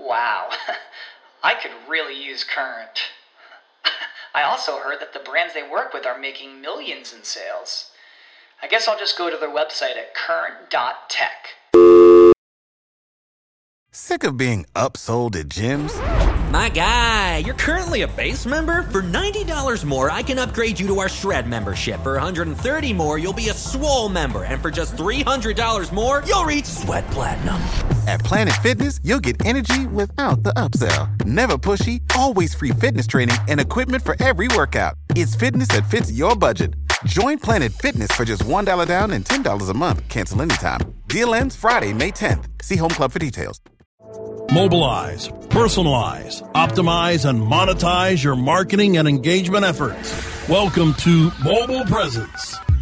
Wow. I could really use Current. I also heard that the brands they work with are making millions in sales. I guess I'll just go to their website at Current.Tech. Sick of being upsold at gyms? My guy, you're currently a base member. For $90 more, I can upgrade you to our Shred membership. For $130 more, you'll be a Swole member. And for just $300 more, you'll reach Sweat Platinum. At Planet Fitness, you'll get energy without the upsell. Never pushy, always free fitness training and equipment for every workout. It's fitness that fits your budget. Join Planet Fitness for just $1 down and $10 a month. Cancel anytime. Deal ends Friday, May 10th. See Home Club for details. Mobilize, personalize, optimize, and monetize your marketing and engagement efforts. Welcome to Mobile Presence.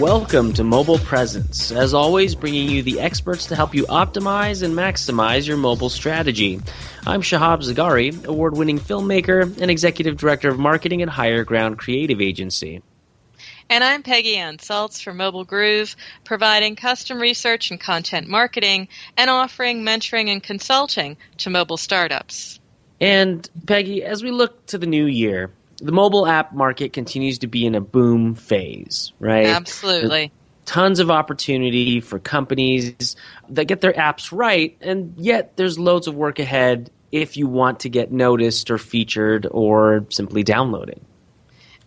Welcome to Mobile Presence, as always bringing you the experts to help you optimize and maximize your mobile strategy. I'm Shahab Zargari, award-winning filmmaker and executive director of marketing at Higher Ground Creative Agency. And I'm Peggy Ann Saltz from Mobile Groove, providing custom research and content marketing and offering mentoring and consulting to mobile startups. And, Peggy, as we look to the new year, the mobile app market continues to be in a boom phase, right? Absolutely. There's tons of opportunity for companies that get their apps right, and yet there's loads of work ahead if you want to get noticed or featured or simply downloaded.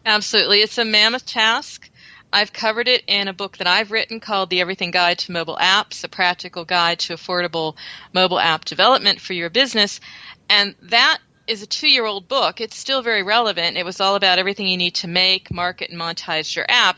Absolutely. It's a mammoth task. I've covered it in a book that I've written called The Everything Guide to Mobile Apps, a practical guide to affordable mobile app development for your business. And that is a 2-year-old book. It's still very relevant. It was all about everything you need to make, market, and monetize your app.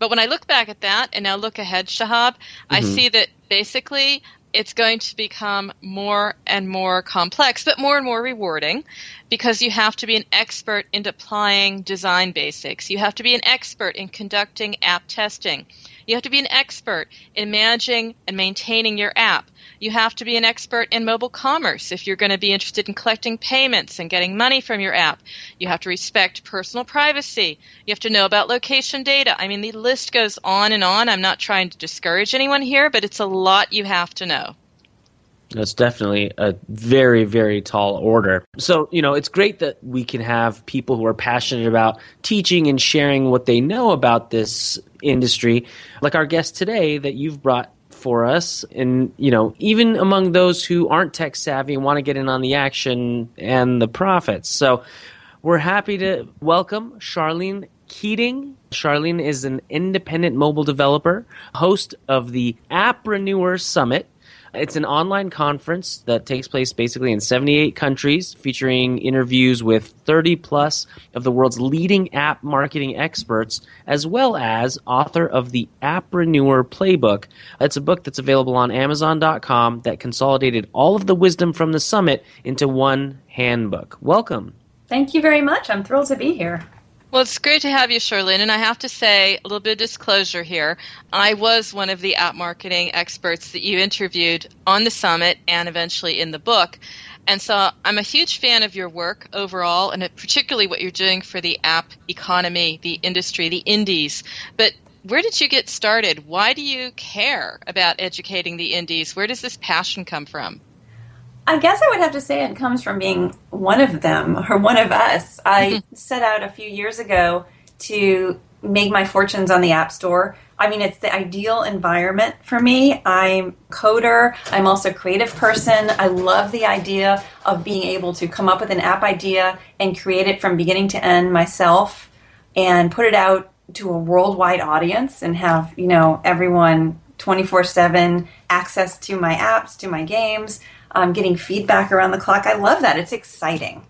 But when I look back at that and now look ahead, Shahab, I see that basically it's going to become more and more complex, but more and more rewarding, because you have to be an expert in applying design basics. You have to be an expert in conducting app testing. You have to be an expert in managing and maintaining your app. You have to be an expert in mobile commerce if you're going to be interested in collecting payments and getting money from your app. You have to respect personal privacy. You have to know about location data. I mean, the list goes on and on. I'm not trying to discourage anyone here, but it's a lot you have to know. That's definitely a very, very tall order. So, you know, it's great that we can have people who are passionate about teaching and sharing what they know about this industry, like our guest today that you've brought for us. And, you know, even among those who aren't tech savvy and want to get in on the action and the profits. So we're happy to welcome Charlene Keating. Charlene is an independent mobile developer, host of the Appreneur Summit. It's an online conference that takes place basically in 78 countries, featuring interviews with 30-plus of the world's leading app marketing experts, as well as author of the Appreneur Playbook. It's a book that's available on Amazon.com that consolidated all of the wisdom from the summit into one handbook. Welcome. Thank you very much. I'm thrilled to be here. Well, it's great to have you, Charlene, and I have to say a little bit of disclosure here. I was one of the app marketing experts that you interviewed on the summit and eventually in the book, and so I'm a huge fan of your work overall, and particularly what you're doing for the app economy, the industry, the indies. But where did you get started? Why do you care about educating the indies? Where does this passion come from? I guess I would have to say it comes from being one of them, or one of us. I set out a few years ago to make my fortunes on the App Store. I mean, it's the ideal environment for me. I'm a coder. I'm also a creative person. I love the idea of being able to come up with an app idea and create it from beginning to end myself and put it out to a worldwide audience and have, you know, everyone 24/7 access to my apps, to my games, getting feedback around the clock. I love that. It's exciting.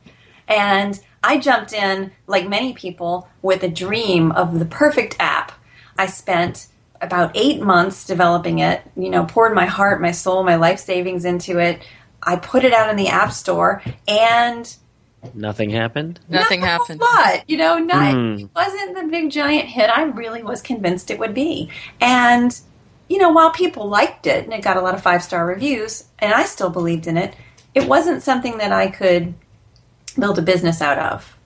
And I jumped in, like many people, with a dream of the perfect app. I spent about 8 months developing it, you know, poured my heart, my soul, my life savings into it. I put it out in the App Store, and nothing happened? Nothing happened. But, you know, it wasn't the big giant hit I really was convinced it would be. And, you know, while people liked it and it got a lot of 5-star reviews, and I still believed in it, it wasn't something that I could build a business out of.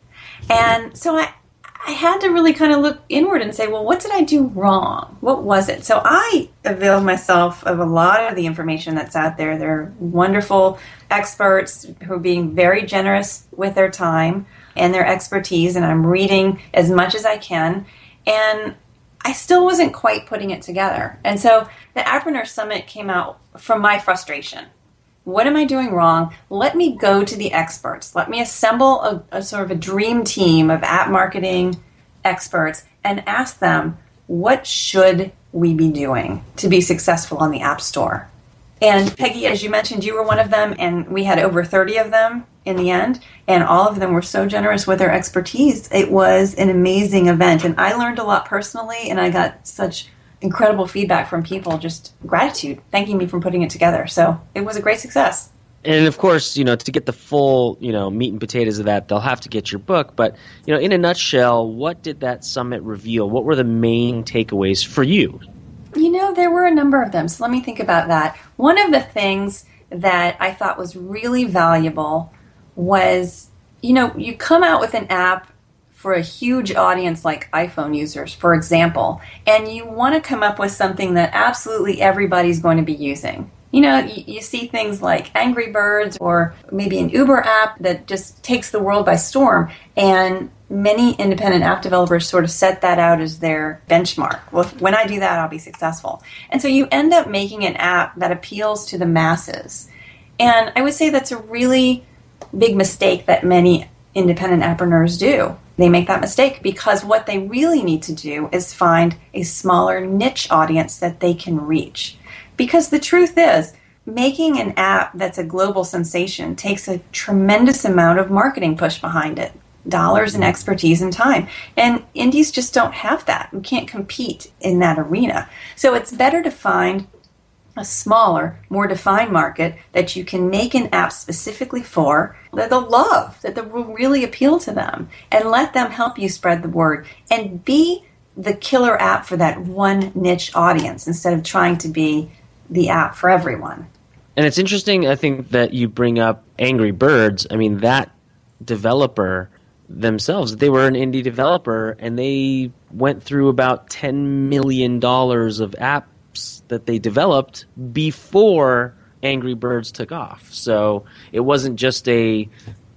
And so I had to really kind of look inward and say, well, what did I do wrong? What was it? So I avail myself of a lot of the information that's out there. They're wonderful experts who are being very generous with their time and their expertise, and I'm reading as much as I can. And I still wasn't quite putting it together. And so the Appreneur Summit came out from my frustration. What am I doing wrong? Let me go to the experts. Let me assemble a sort of a dream team of app marketing experts and ask them, what should we be doing to be successful on the App Store? And Peggy, as you mentioned, you were one of them, and we had over 30 of them in the end, and all of them were so generous with their expertise. It was an amazing event, and I learned a lot personally, and I got such incredible feedback from people, just gratitude, thanking me for putting it together. So it was a great success. And of course, you know, to get the full, you know, meat and potatoes of that, they'll have to get your book. But, you know, in a nutshell, what did that summit reveal? What were the main takeaways for you? You know, there were a number of them. So let me think about that. One of the things that I thought was really valuable was, you know, you come out with an app for a huge audience like iPhone users, for example, and you want to come up with something that absolutely everybody's going to be using. You know, you see things like Angry Birds or maybe an Uber app that just takes the world by storm, and many independent app developers sort of set that out as their benchmark. Well, when I do that, I'll be successful. And so you end up making an app that appeals to the masses. And I would say that's a really big mistake that many independent appreneurs do. They make that mistake because what they really need to do is find a smaller niche audience that they can reach. Because the truth is, making an app that's a global sensation takes a tremendous amount of marketing push behind it, dollars and expertise and time. And indies just don't have that. You can't compete in that arena. So it's better to find a smaller, more defined market that you can make an app specifically for, that they'll love, that will really appeal to them, and let them help you spread the word and be the killer app for that one niche audience instead of trying to be the app for everyone. And it's interesting, I think, that you bring up Angry Birds. I mean, that developer themselves, they were an indie developer, and they went through about $10 million of app that they developed before Angry Birds took off. So it wasn't just they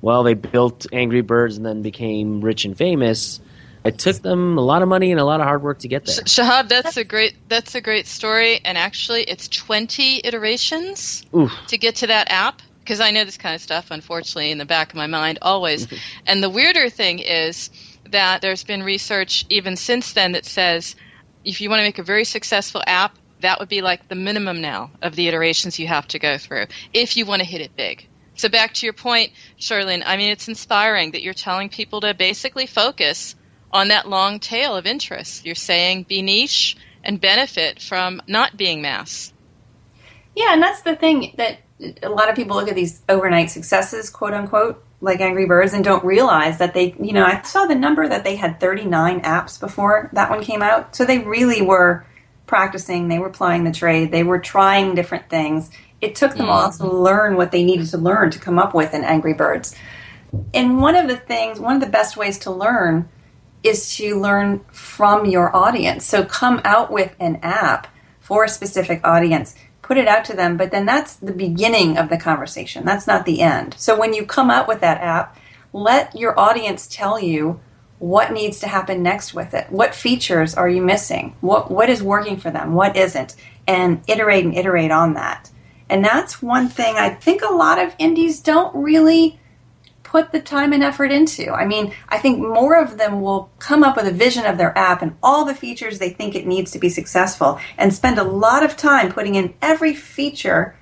built Angry Birds and then became rich and famous. It took them a lot of money and a lot of hard work to get there. Shahab, that's a great story. And actually, it's 20 iterations to get to that app, because I know this kind of stuff, unfortunately, in the back of my mind always. And the weirder thing is that there's been research even since then that says if you want to make a very successful app, that would be like the minimum now of the iterations you have to go through if you want to hit it big. So back to your point, Charlene, I mean, it's inspiring that you're telling people to basically focus on that long tail of interest. You're saying be niche and benefit from not being mass. Yeah, and that's the thing that a lot of people look at these overnight successes, quote unquote, like Angry Birds, and don't realize that they, you know, I saw the number that they had 39 apps before that one came out. So they really were practicing, they were plying the trade, they were trying different things. It took them all to learn what they needed to learn to come up with an Angry Birds. And one of the best ways to learn is to learn from your audience. So come out with an app for a specific audience, put it out to them, but then that's the beginning of the conversation. That's not the end. So when you come out with that app, let your audience tell you what needs to happen next with it? What features are you missing? What is working for them? What isn't? And iterate on that. And that's one thing I think a lot of indies don't really put the time and effort into. I mean, I think more of them will come up with a vision of their app and all the features they think it needs to be successful and spend a lot of time putting in every feature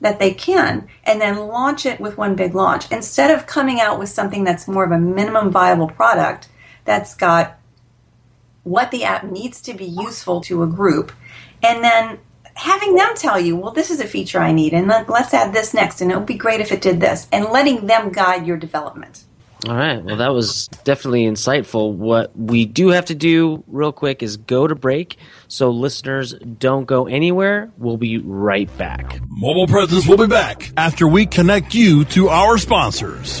that they can and then launch it with one big launch instead of coming out with something that's more of a minimum viable product that's got what the app needs to be useful to a group and then having them tell you, well, this is a feature I need, and let's add this next, and it would be great if it did this, and letting them guide your development. All right. Well, that was definitely insightful. What we do have to do real quick is go to break, so listeners, don't go anywhere. We'll be right back. Mobile Presence will be back after we connect you to our sponsors.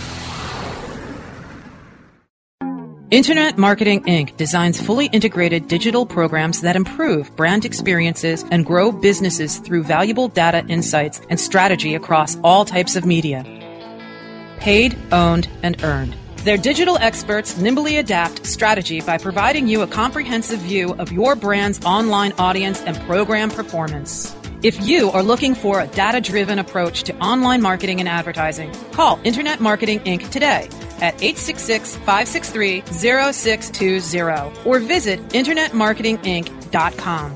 Internet Marketing Inc. designs fully integrated digital programs that improve brand experiences and grow businesses through valuable data insights and strategy across all types of media. Paid, owned, and earned. Their digital experts nimbly adapt strategy by providing you a comprehensive view of your brand's online audience and program performance. If you are looking for a data-driven approach to online marketing and advertising, call Internet Marketing Inc. today at 866-563-0620 or visit InternetMarketingInc.com.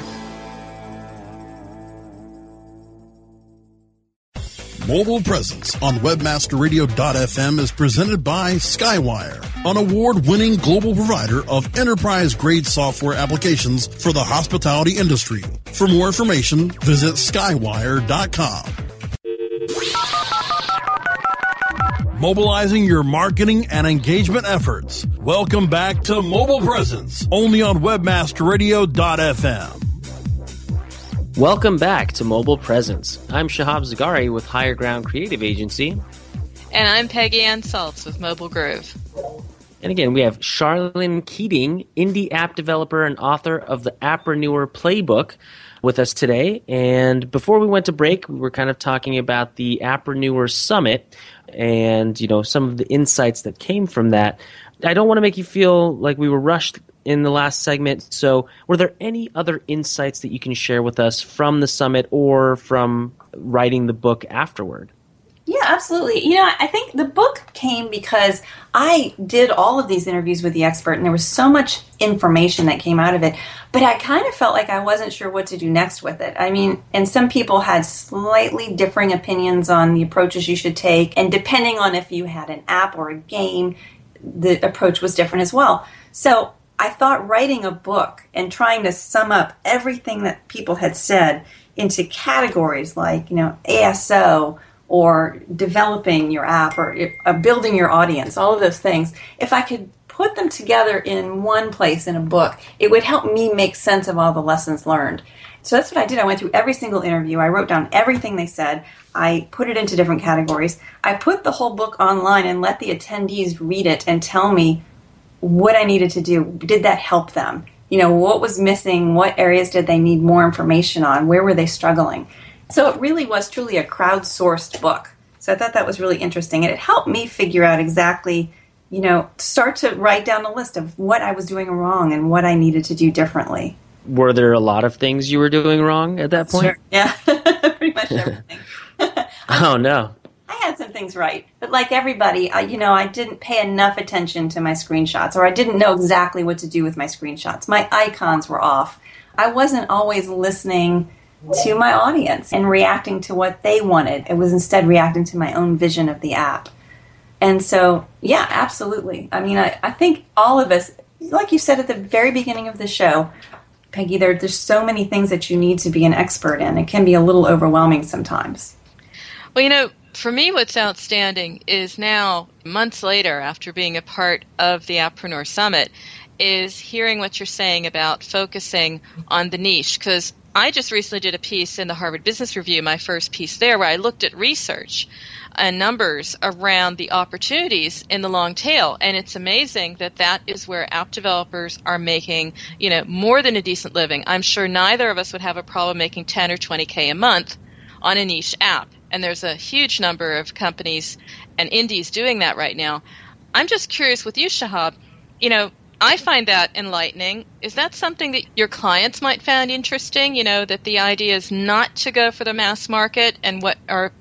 Mobile Presence on WebmasterRadio.fm is presented by Skywire, an award-winning global provider of enterprise-grade software applications for the hospitality industry. For more information, visit skywire.com. Mobilizing your marketing and engagement efforts. Welcome back to Mobile Presence, only on WebmasterRadio.fm. Welcome back to Mobile Presence. I'm Shahab Zargari with Higher Ground Creative Agency. And I'm Peggy Ann Saltz with Mobile Groove. And again, we have Charlene Keating, indie app developer and author of the Appreneur Playbook with us today. And before we went to break, we were kind of talking about the Appreneur Summit and, you know, some of the insights that came from that. I don't want to make you feel like we were rushed in the last segment. So were there any other insights that you can share with us from the summit or from writing the book afterward? Yeah, absolutely. You know, I think the book came because I did all of these interviews with the expert and there was so much information that came out of it, but I kind of felt like I wasn't sure what to do next with it. I mean, and some people had slightly differing opinions on the approaches you should take, and depending on if you had an app or a game, the approach was different as well. So I thought writing a book and trying to sum up everything that people had said into categories like, you know, ASO or developing your app or building your audience, all of those things, if I could put them together in one place in a book, it would help me make sense of all the lessons learned. So that's what I did. I went through every single interview. I wrote down everything they said. I put it into different categories. I put the whole book online and let the attendees read it and tell me what I needed to do. Did that help them? you know, what was missing, what areas did they need more information on, where were they struggling. So it really was truly a crowdsourced book. So I thought that was really interesting, and it helped me figure out exactly, you know, start to write down a list of what I was doing wrong and what I needed to do differently. Were there a lot of things you were doing wrong at that point? Sure. Yeah, pretty much everything. Oh, no. I had some things right, but like everybody, I didn't pay enough attention to my screenshots, or I didn't know exactly what to do with my screenshots. My icons were off. I wasn't always listening to my audience and reacting to what they wanted. It was instead reacting to my own vision of the app. And so, yeah, absolutely. I mean, I think all of us, like you said at the very beginning of the show, Peggy, there's so many things that you need to be an expert in. It can be a little overwhelming sometimes. Well, you know, for me, what's outstanding is now, months later, after being a part of the Appreneur Summit, is hearing what you're saying about focusing on the niche, because I just recently did a piece in the Harvard Business Review, my first piece there, where I looked at research and numbers around the opportunities in the long tail. And it's amazing that is where app developers are making, you know, more than a decent living. I'm sure neither of us would have a problem making 10 or 20K a month on a niche app. And there's a huge number of companies and indies doing that right now. I'm just curious with you, Shahab, you know, I find that enlightening. Is that something that your clients might find interesting, you know, that the idea is not to go for the mass market and what are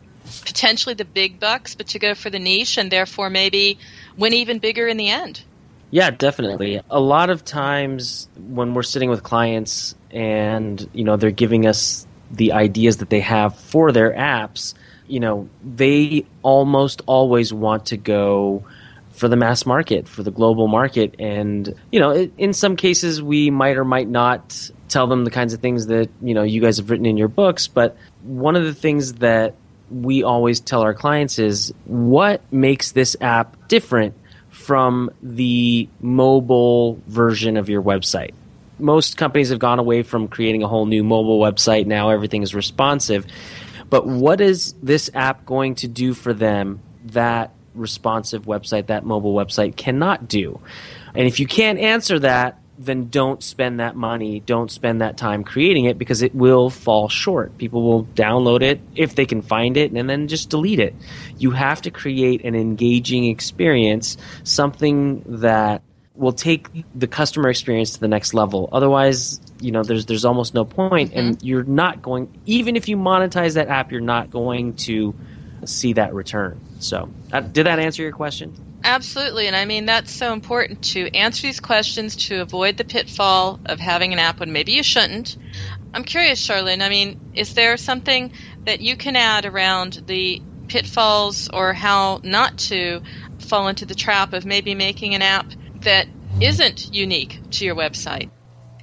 potentially the big bucks, but to go for the niche and therefore maybe win even bigger in the end? Yeah, definitely. A lot of times when we're sitting with clients and, you know, they're giving us the ideas that they have for their apps, you know, they almost always want to go for the mass market, for the global market. And, you know, in some cases we might or might not tell them the kinds of things that, you know, you guys have written in your books. But one of the things that we always tell our clients is what makes this app different from the mobile version of your website. Most companies have gone away from creating a whole new mobile website. Now everything is responsive. But what is this app going to do for them that responsive website, that mobile website cannot do? And if you can't answer that, then don't spend that money, don't spend that time creating it, because it will fall short. People will download it if they can find it and then just delete it. You have to create an engaging experience, something that will take the customer experience to the next level. Otherwise, you know, there's almost no point, and you're not going, even if you monetize that app, you're not going to see that return. So did that answer your question? Absolutely. And I mean, that's so important to answer these questions to avoid the pitfall of having an app when maybe you shouldn't. I'm curious, Charlene, I mean, is there something that you can add around the pitfalls or how not to fall into the trap of maybe making an app that isn't unique to your website?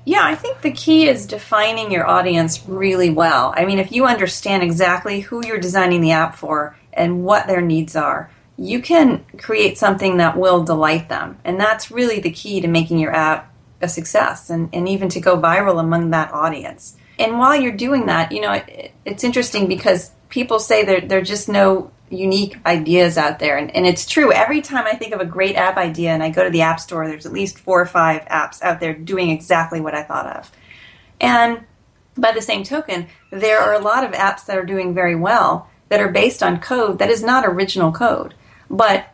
Yeah, I think the key is defining your audience really well. I mean, if you understand exactly who you're designing the app for and what their needs are, you can create something that will delight them. And that's really the key to making your app a success and even to go viral among that audience. And while you're doing that, you know, it's interesting because people say there are just no unique ideas out there. And it's true. Every time I think of a great app idea and I go to the App Store, there's at least 4 or 5 apps out there doing exactly what I thought of. And by the same token, there are a lot of apps that are doing very well that are based on code that is not original code. But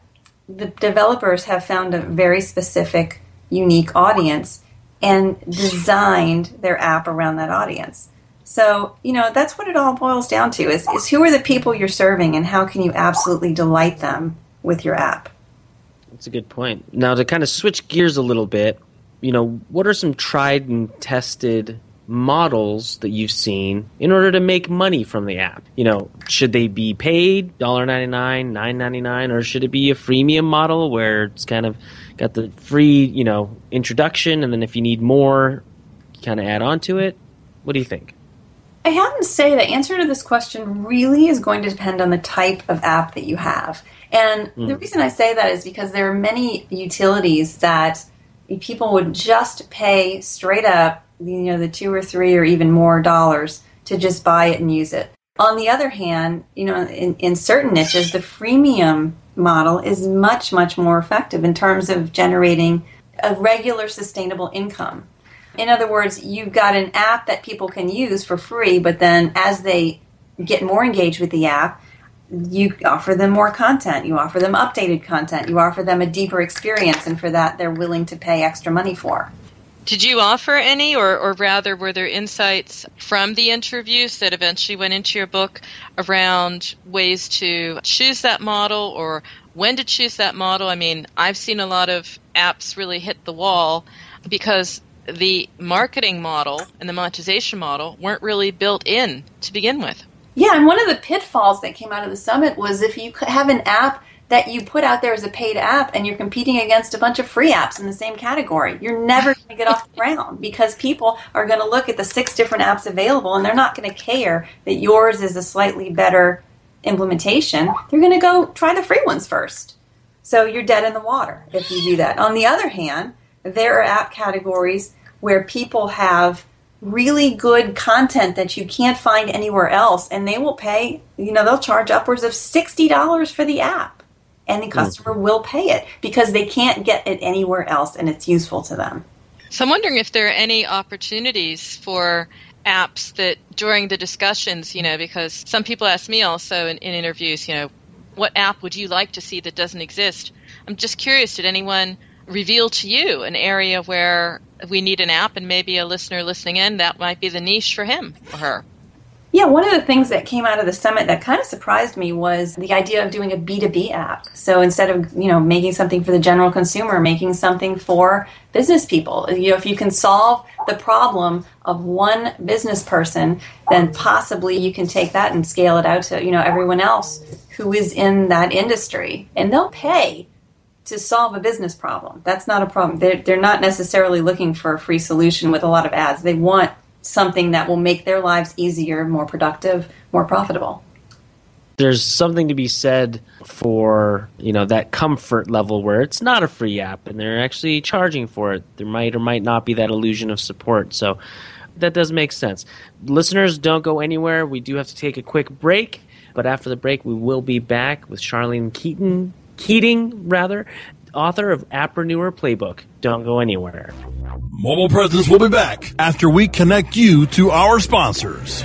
the developers have found a very specific, unique audience and designed their app around that audience. So, you know, that's what it all boils down to is who are the people you're serving and how can you absolutely delight them with your app? That's a good point. Now, to kind of switch gears a little bit, you know, what are some tried and tested models that you've seen in order to make money from the app? You know, should they be paid $1.99, $9.99, or should it be a freemium model where it's kind of got the free, you know, introduction, and then if you need more, you kind of add on to it? What do you think? I have to say the answer to this question really is going to depend on the type of app that you have. And the reason I say that is because there are many utilities that people would just pay straight up, you know, the $2 or $3 or even more dollars to just buy it and use it. On the other hand, you know, in certain niches, the freemium model is much, much more effective in terms of generating a regular sustainable income. In other words, you've got an app that people can use for free, but then as they get more engaged with the app, you offer them more content, you offer them updated content, you offer them a deeper experience, and for that they're willing to pay extra money for. Did you offer any, or rather were there insights from the interviews that eventually went into your book around ways to choose that model or when to choose that model? I mean, I've seen a lot of apps really hit the wall because the marketing model and the monetization model weren't really built in to begin with. Yeah, and one of the pitfalls that came out of the summit was if you have an app that you put out there as a paid app and you're competing against a bunch of free apps in the same category, you're never going to get off the ground because people are going to look at the 6 different apps available and they're not going to care that yours is a slightly better implementation. They're going to go try the free ones first. So you're dead in the water if you do that. On the other hand, there are app categories where people have really good content that you can't find anywhere else, and they will pay, they'll charge upwards of $60 for the app. And the customer will pay it because they can't get it anywhere else and it's useful to them. So I'm wondering if there are any opportunities for apps that during the discussions, because some people ask me also in interviews, what app would you like to see that doesn't exist? I'm just curious, did anyone reveal to you an area where we need an app and maybe a listener listening in, that might be the niche for him or her? Yeah, one of the things that came out of the summit that kind of surprised me was the idea of doing a B2B app. So instead of, making something for the general consumer, making something for business people. If you can solve the problem of one business person, then possibly you can take that and scale it out to, everyone else who is in that industry. And they'll pay to solve a business problem. That's not a problem. They're not necessarily looking for a free solution with a lot of ads. They want something that will make their lives easier, more productive, more profitable. There's something to be said for, that comfort level where it's not a free app and they're actually charging for it. There might or might not be that illusion of support. So that does make sense. Listeners, don't go anywhere. We do have to take a quick break, but after the break, we will be back with Charlene Keating, author of Appreneur Playbook. Don't go anywhere. Mobile Presence will be back after we connect you to our sponsors.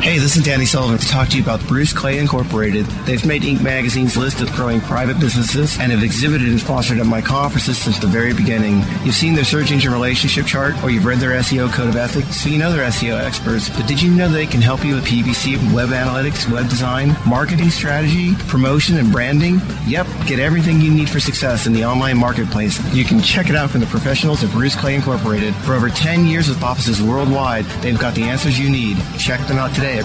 Hey, this is Danny Sullivan to talk to you about Bruce Clay Incorporated. They've made Inc. Magazine's list of growing private businesses and have exhibited and sponsored at my conferences since the very beginning. You've seen their search engine relationship chart, or you've read their SEO code of ethics, so you know they're SEO experts. But did you know they can help you with PPC, web analytics, web design, marketing strategy, promotion, and branding? Yep, get everything you need for success in the online marketplace. You can check it out from the professionals at Bruce Clay Incorporated. For over 10 years with offices worldwide, they've got the answers you need. Check them out today at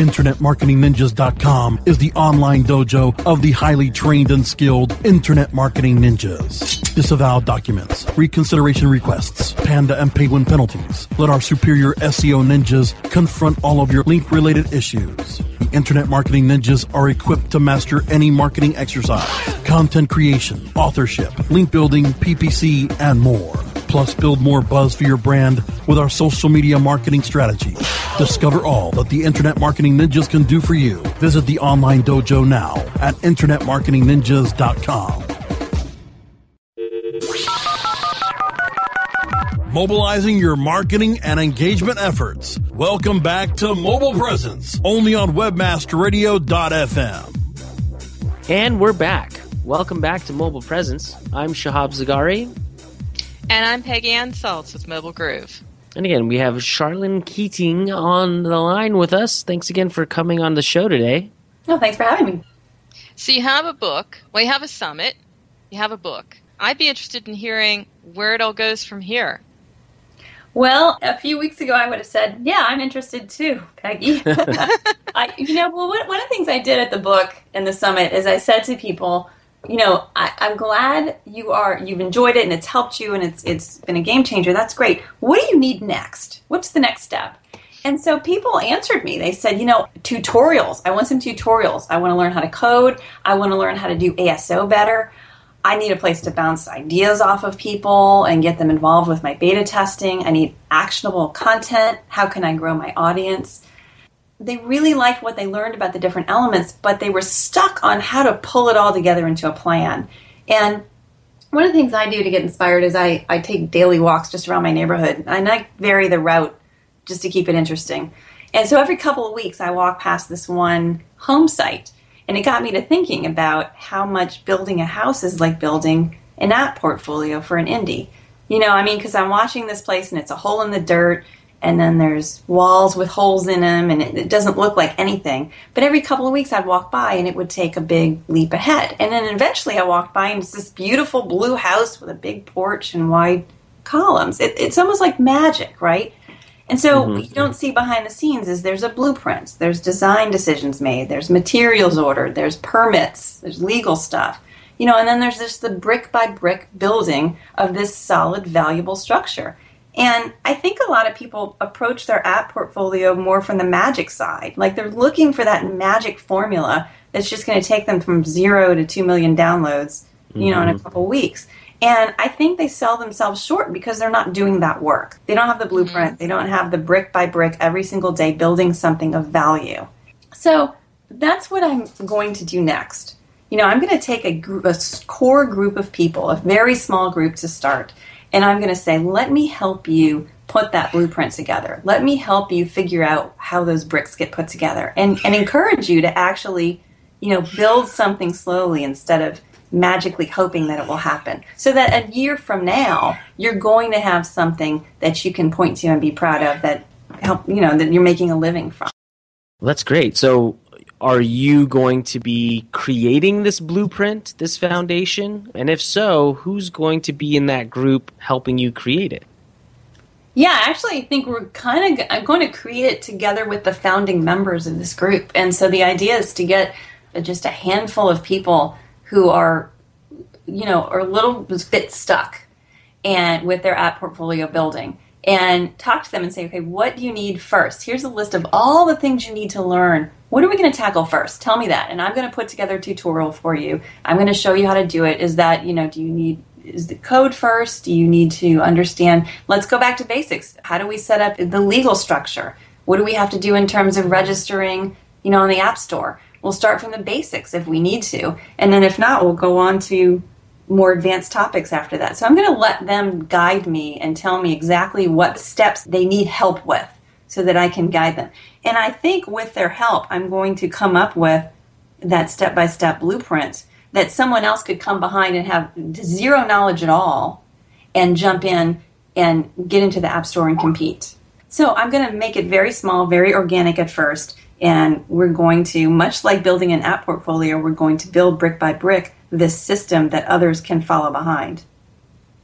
InternetMarketingNinjas.com is the online dojo of the highly trained and skilled Internet Marketing Ninjas. Disavow documents, reconsideration requests, panda and penguin penalties. Let our superior SEO ninjas confront all of your link-related issues. The Internet Marketing Ninjas are equipped to master any marketing exercise, content creation, authorship, link building, PPC, and more. Plus, build more buzz for your brand with our social media marketing strategy. Discover all that the Internet Marketing Ninjas can do for you. Visit the online dojo now at InternetMarketingNinjas.com. Mobilizing your marketing and engagement efforts. Welcome back to Mobile Presence, only on WebmasterRadio.fm. And we're back. Welcome back to Mobile Presence. I'm Shahab Zargari. And I'm Peggy Ann Saltz with Mobile Groove. And again, we have Charlene Keating on the line with us. Thanks again for coming on the show today. Oh, thanks for having me. So you have a book. Well, you have a summit. You have a book. I'd be interested in hearing where it all goes from here. Well, a few weeks ago I would have said, yeah, I'm interested too, Peggy. One of the things I did at the book and the summit is I said to people, you know, I'm glad you've enjoyed it and it's helped you and it's been a game changer. That's great. What do you need next? What's the next step? And so people answered me. They said, you know, tutorials. I want some tutorials. I want to learn how to code. I want to learn how to do ASO better. I need a place to bounce ideas off of people and get them involved with my beta testing. I need actionable content. How can I grow my audience? They really liked what they learned about the different elements, but they were stuck on how to pull it all together into a plan. And one of the things I do to get inspired is I take daily walks just around my neighborhood, and I vary the route just to keep it interesting. And so every couple of weeks I walk past this one home site, and it got me to thinking about how much building a house is like building an app portfolio for an indie. You know, I mean, because I'm watching this place, and it's a hole in the dirt, and then there's walls with holes in them, and it doesn't look like anything. But every couple of weeks I'd walk by, and it would take a big leap ahead. And then eventually I walked by, and it's this beautiful blue house with a big porch and wide columns. It's almost like magic, right? And so what you don't see behind the scenes is there's a blueprint, there's design decisions made, there's materials ordered, there's permits, there's legal stuff. You know, and then there's just the brick-by-brick building of this solid, valuable structure. And I think a lot of people approach their app portfolio more from the magic side. Like they're looking for that magic formula that's just going to take them from 0 to 2 million downloads, you know, in a couple weeks. And I think they sell themselves short because they're not doing that work. They don't have the blueprint. They don't have the brick by brick every single day building something of value. So that's what I'm going to do next. You know, I'm going to take a core group of people, a very small group to start, and I'm going to say, let me help you put that blueprint together. Let me help you figure out how those bricks get put together and encourage you to actually, you know, build something slowly instead of magically hoping that it will happen. So that a year from now, you're going to have something that you can point to and be proud of that help, you know, that you're making a living from. Well, that's great. So are you going to be creating this blueprint, this foundation? And if so, who's going to be in that group helping you create it? Yeah, actually, I think I'm going to create it together with the founding members of this group. And so the idea is to get just a handful of people who are, you know, a little bit stuck and with their app portfolio building, and talk to them and say, okay, what do you need first? Here's a list of all the things you need to learn. What are we going to tackle first? Tell me that. And I'm going to put together a tutorial for you. I'm going to show you how to do it. Is that, you know, is the code first? Do you need to understand? Let's go back to basics. How do we set up the legal structure? What do we have to do in terms of registering, you know, on the App Store? We'll start from the basics if we need to, and then if not, we'll go on to more advanced topics after that. So I'm going to let them guide me and tell me exactly what steps they need help with so that I can guide them. And I think with their help, I'm going to come up with that step-by-step blueprint that someone else could come behind and have zero knowledge at all and jump in and get into the App Store and compete. So I'm going to make it very small, very organic at first. And we're going to, much like building an app portfolio, we're going to build brick by brick this system that others can follow behind.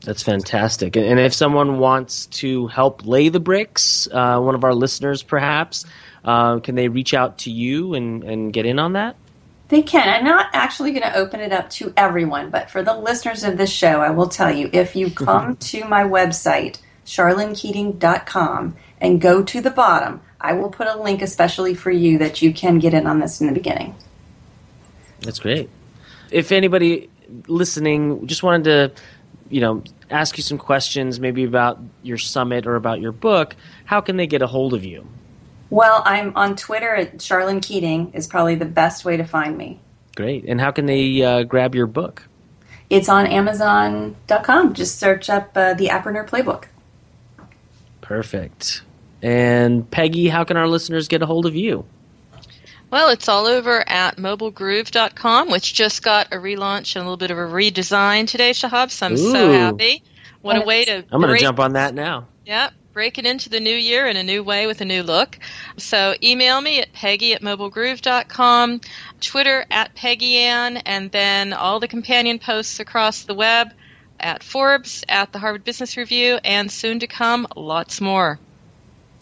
That's fantastic. And if someone wants to help lay the bricks, one of our listeners perhaps, can they reach out to you and get in on that? They can. I'm not actually going to open it up to everyone, but for the listeners of this show, I will tell you, if you come to my website, charlenekeating.com, and go to the bottom, I will put a link especially for you that you can get in on this in the beginning. That's great. If anybody listening just wanted to, you know, ask you some questions maybe about your summit or about your book, how can they get a hold of you? Well, I'm on Twitter at Charlene Keating is probably the best way to find me. Great. And how can they grab your book? It's on Amazon.com. Just search up the Appreneur Playbook. Perfect. And Peggy, how can our listeners get a hold of you? Well, it's all over at mobilegroove.com, which just got a relaunch and a little bit of a redesign today, Shahab, so I'm so happy. What a way to I'm going to jump on that now. Yep. breaking into the new year in a new way with a new look. So email me at peggy@mobilegroove.com, Twitter @PeggyAnn, and then all the companion posts across the web at Forbes, at the Harvard Business Review, and soon to come, lots more.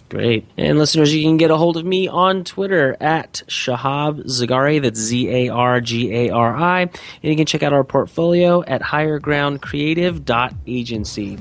Great. And listeners, you can get a hold of me on Twitter at Shahab Zargari. That's Zargari. And you can check out our portfolio at highergroundcreative.agency.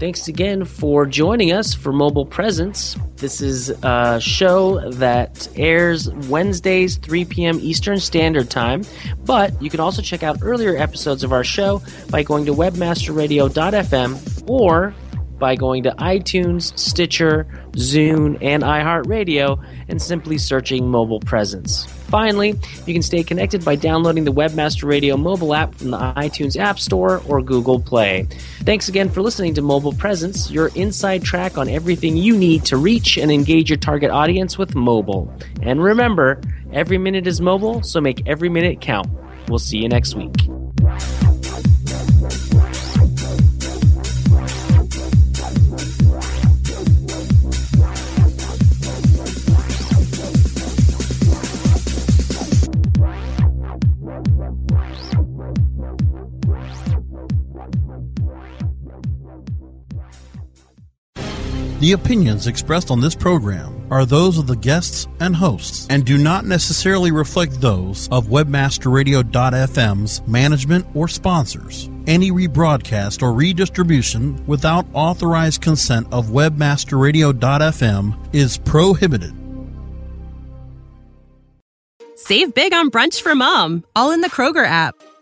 Thanks again for joining us for Mobile Presence. This is a show that airs Wednesdays, 3 p.m. Eastern Standard Time. But you can also check out earlier episodes of our show by going to webmasterradio.fm or by going to iTunes, Stitcher, Zune, and iHeartRadio and simply searching Mobile Presence. Finally, you can stay connected by downloading the Webmaster Radio mobile app from the iTunes App Store or Google Play. Thanks again for listening to Mobile Presence, your inside track on everything you need to reach and engage your target audience with mobile. And remember, every minute is mobile, so make every minute count. We'll see you next week. The opinions expressed on this program are those of the guests and hosts and do not necessarily reflect those of WebmasterRadio.fm's management or sponsors. Any rebroadcast or redistribution without authorized consent of WebmasterRadio.fm is prohibited. Save big on brunch for mom, all in the Kroger app.